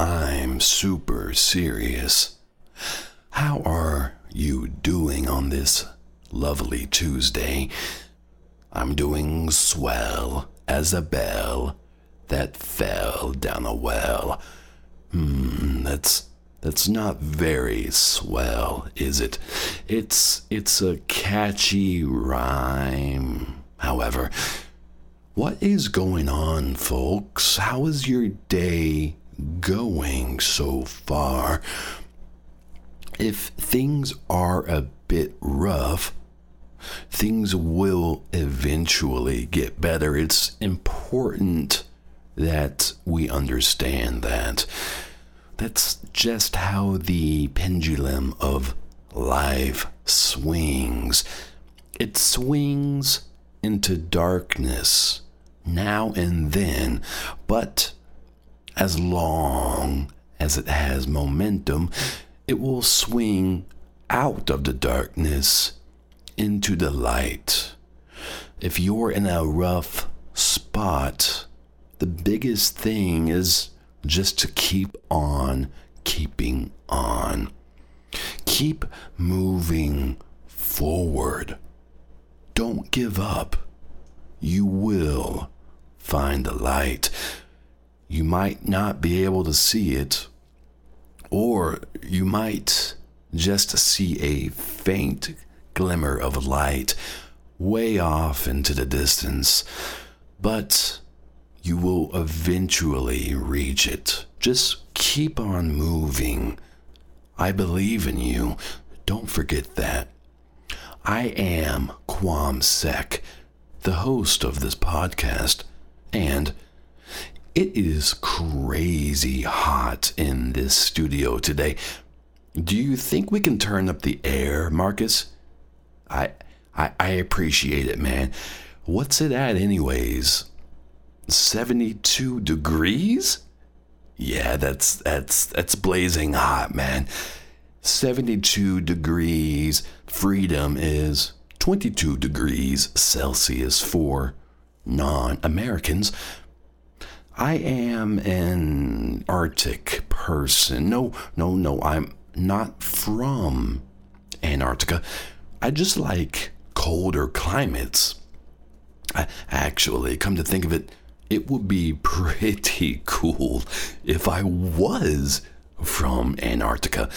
I'm super serious. How are you doing on this lovely Tuesday? I'm doing swell as a bell that fell down a well. That's not very swell, is it? It's a catchy rhyme. However, what is going on, folks? How is your day going so far? If things are a bit rough, things will eventually get better. It's important that we understand that. That's just how the pendulum of life swings. It swings into darkness now and then, but as long as it has momentum, it will swing out of the darkness into the light. If you're in a rough spot, the biggest thing is just to keep on keeping on. Keep moving forward. Don't give up. You will find the light. You might not be able to see it, or you might just see a faint glimmer of light way off into the distance, but you will eventually reach it. Just keep on moving. I believe in you. Don't forget that. I am Kwam Sek, the host of this podcast, and it is crazy hot in this studio today. Do you think we can turn up the air, Marcus? I appreciate it, man. What's it at anyways? 72 degrees? Yeah, that's blazing hot, man. 72 degrees. Freedom is 22 degrees Celsius for non-Americans. I am an Arctic person. No, I'm not from Antarctica. I just like colder climates. Actually, come to think of it, it would be pretty cool if I was from Antarctica.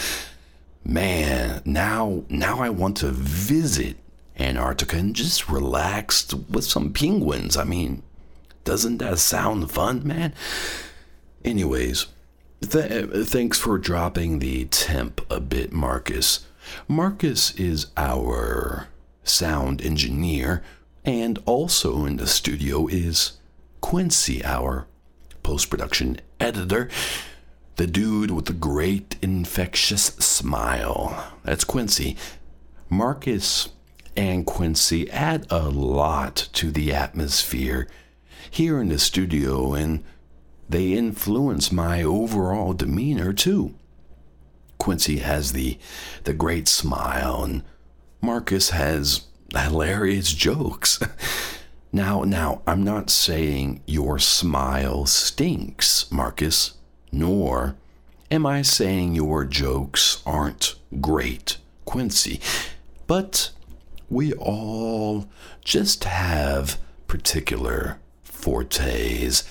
Man, now I want to visit Antarctica and just relax with some penguins. I mean, doesn't that sound fun, man? Anyways, thanks for dropping the temp a bit, Marcus. Marcus is our sound engineer, and also in the studio is Quincy, our post-production editor, the dude with the great infectious smile. That's Quincy. Marcus and Quincy add a lot to the atmosphere here in the studio, and they influence my overall demeanor too. Quincy has the great smile, and Marcus has hilarious jokes. Now, I'm not saying your smile stinks, Marcus, nor am I saying your jokes aren't great, Quincy, but we all just have particular fortes.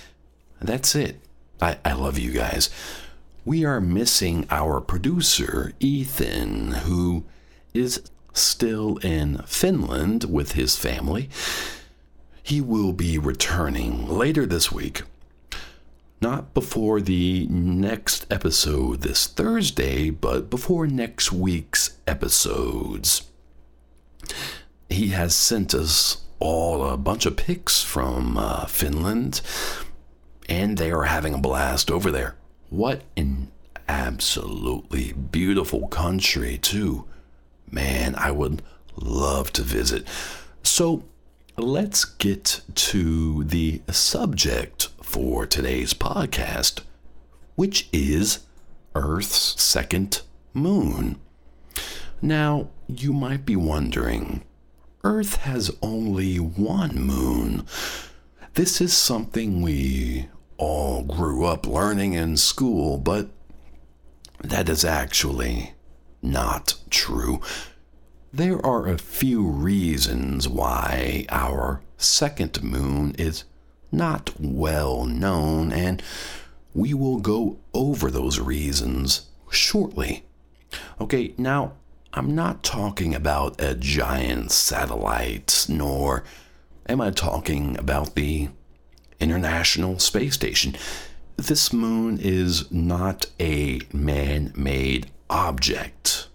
That's it. I love you guys. We are missing our producer, Ethan, who is still in Finland with his family. He will be returning later this week. Not before the next episode this Thursday, but before next week's episodes. He has sent us all a bunch of pics from Finland, and they are having a blast over there. What an absolutely beautiful country, too. Man, I would love to visit. So, let's get to the subject for today's podcast, which is Earth's second moon. Now, you might be wondering, Earth has only one moon. This is something we all grew up learning in school, but that is actually not true. There are a few reasons why our second moon is not well known, and we will go over those reasons shortly. Okay, now I'm not talking about a giant satellite, nor am I talking about the International Space Station. This moon is not a man-made object.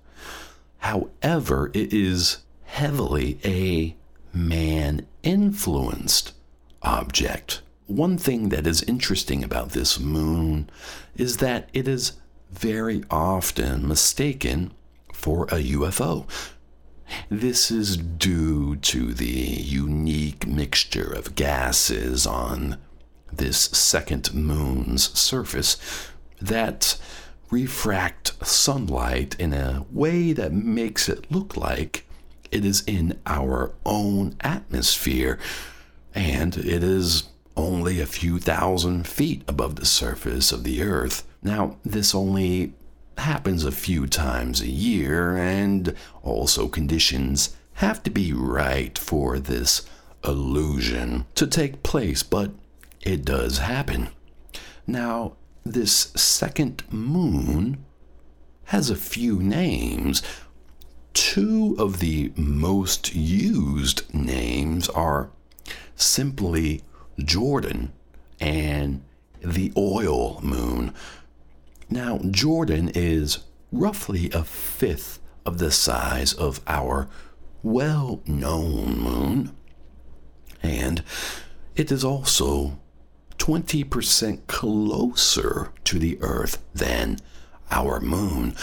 However, it is heavily a man-influenced object. One thing that is interesting about this moon is that it is very often mistaken for a UFO. This is due to the unique mixture of gases on this second moon's surface that refract sunlight in a way that makes it look like it is in our own atmosphere, and it is only a few thousand feet above the surface of the Earth. Now, this only happens a few times a year, and also conditions have to be right for this illusion to take place, but it does happen. Now, this second moon has a few names. Two of the most used names are simply Jordan and the Oil Moon. Now, Jordan is roughly a fifth of the size of our well-known moon, and it is also 20% closer to the Earth than our moon.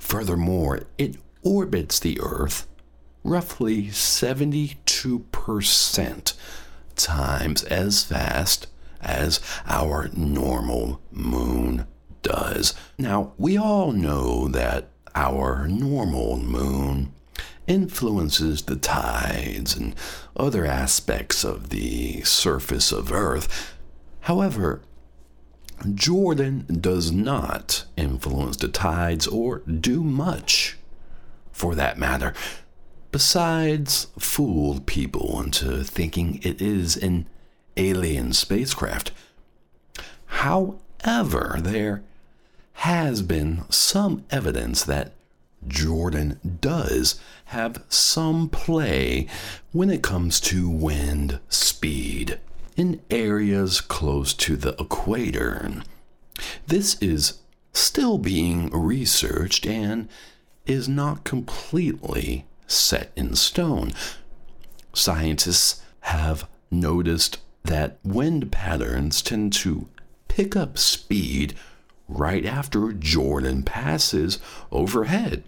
Furthermore, it orbits the Earth roughly 72% times as fast as our normal moon does. Now, we all know that our normal moon influences the tides and other aspects of the surface of Earth. However, Jordan does not influence the tides or do much for that matter, besides fool people into thinking it is an alien spacecraft. However, there has been some evidence that Jordan does have some play when it comes to wind speed in areas close to the equator. This is still being researched and is not completely set in stone. Scientists have noticed that wind patterns tend to pick up speed right after Jordan passes overhead.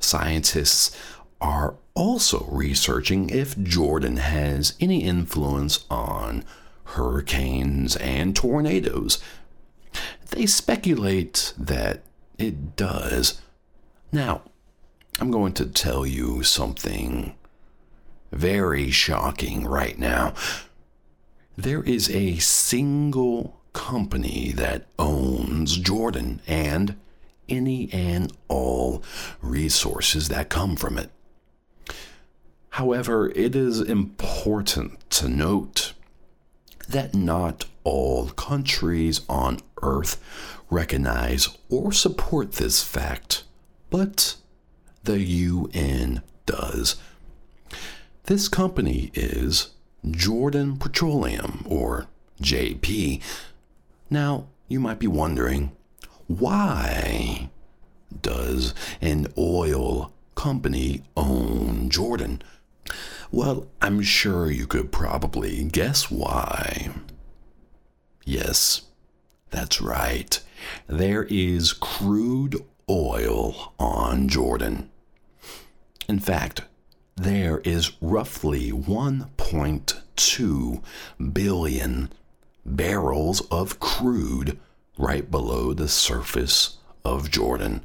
Scientists are also researching if Jordan has any influence on hurricanes and tornadoes. They speculate that it does. Now, I'm going to tell you something very shocking right now. There is a single company that owns Jordan and any and all resources that come from it. However, it is important to note that not all countries on Earth recognize or support this fact, but the UN does. This company is Jordan Petroleum, or JP. Now, you might be wondering, why does an oil company own Jordan? Well, I'm sure you could probably guess why. Yes, that's right. There is crude oil on Jordan. In fact, there is roughly 1.2 billion barrels of crude right below the surface of Jordan.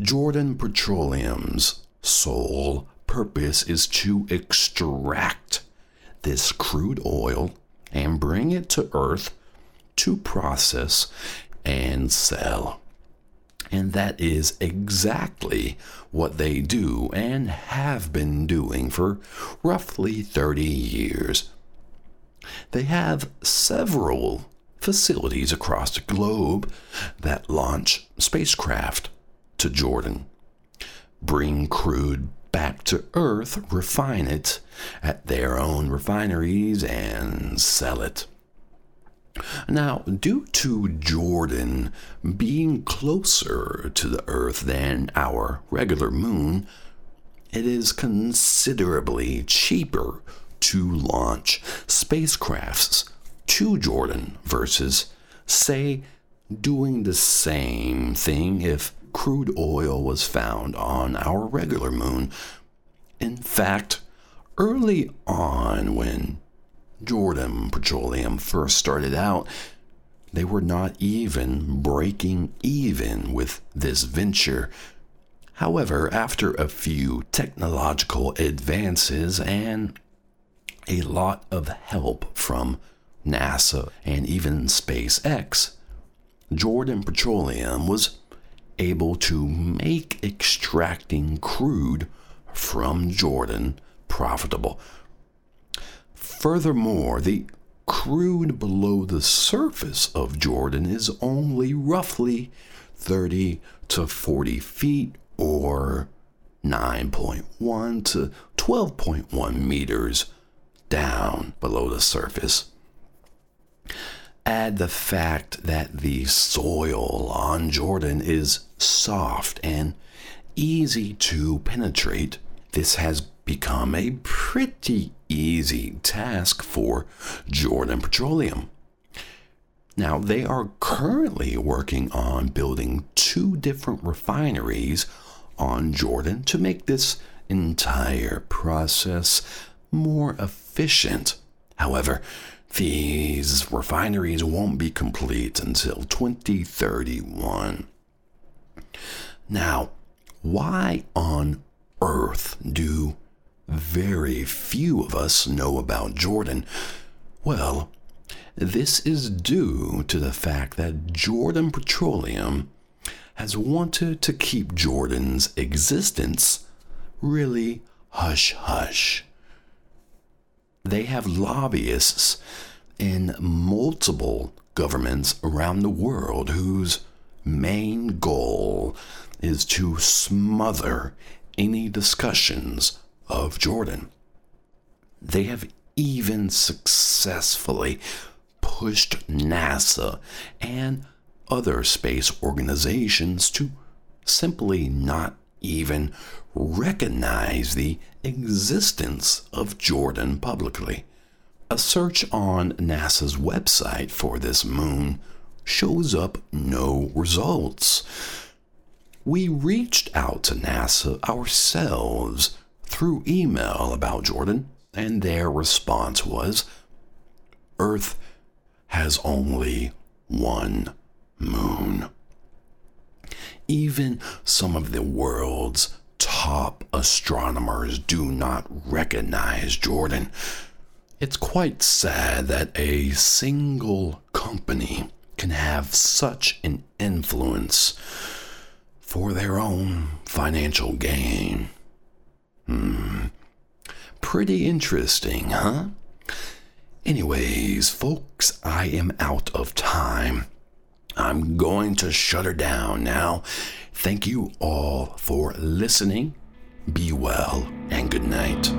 Jordan Petroleum's sole purpose is to extract this crude oil and bring it to Earth to process and sell. And that is exactly what they do and have been doing for roughly 30 years. They have several facilities across the globe that launch spacecraft to Jordan, bring crude back to Earth, refine it at their own refineries, and sell it. Now, due to Jordan being closer to the Earth than our regular moon, it is considerably cheaper to launch spacecrafts to Jordan versus, say, doing the same thing if crude oil was found on our regular moon. In fact, early on when Jordan Petroleum first started out, they were not even breaking even with this venture. However, after a few technological advances and a lot of help from NASA and even SpaceX, Jordan Petroleum was able to make extracting crude from Jordan profitable. Furthermore, the crude below the surface of Jordan is only roughly 30 to 40 feet or 9.1 to 12.1 meters down below the surface. Add the fact that the soil on Jordan is soft and easy to penetrate. This has become a pretty easy task for Jordan Petroleum. Now, they are currently working on building two different refineries on Jordan to make this entire process more efficient. However, these refineries won't be complete until 2031. Now, why on Earth do very few of us know about Jordan? Well, this is due to the fact that Jordan Petroleum has wanted to keep Jordan's existence really hush-hush. They have lobbyists in multiple governments around the world whose main goal is to smother any discussions of Jordan. They have even successfully pushed NASA and other space organizations to simply not even recognize the existence of Jordan publicly. A search on NASA's website for this moon shows up no results. We reached out to NASA ourselves through email about Jordan, and their response was, Earth has only one moon. Even some of the world's top astronomers do not recognize Jordan. It's quite sad that a single company can have such an influence for their own financial gain. Pretty interesting, huh? Anyways, folks, I am out of time. I'm going to shut her down now. Thank you all for listening. Be well and good night.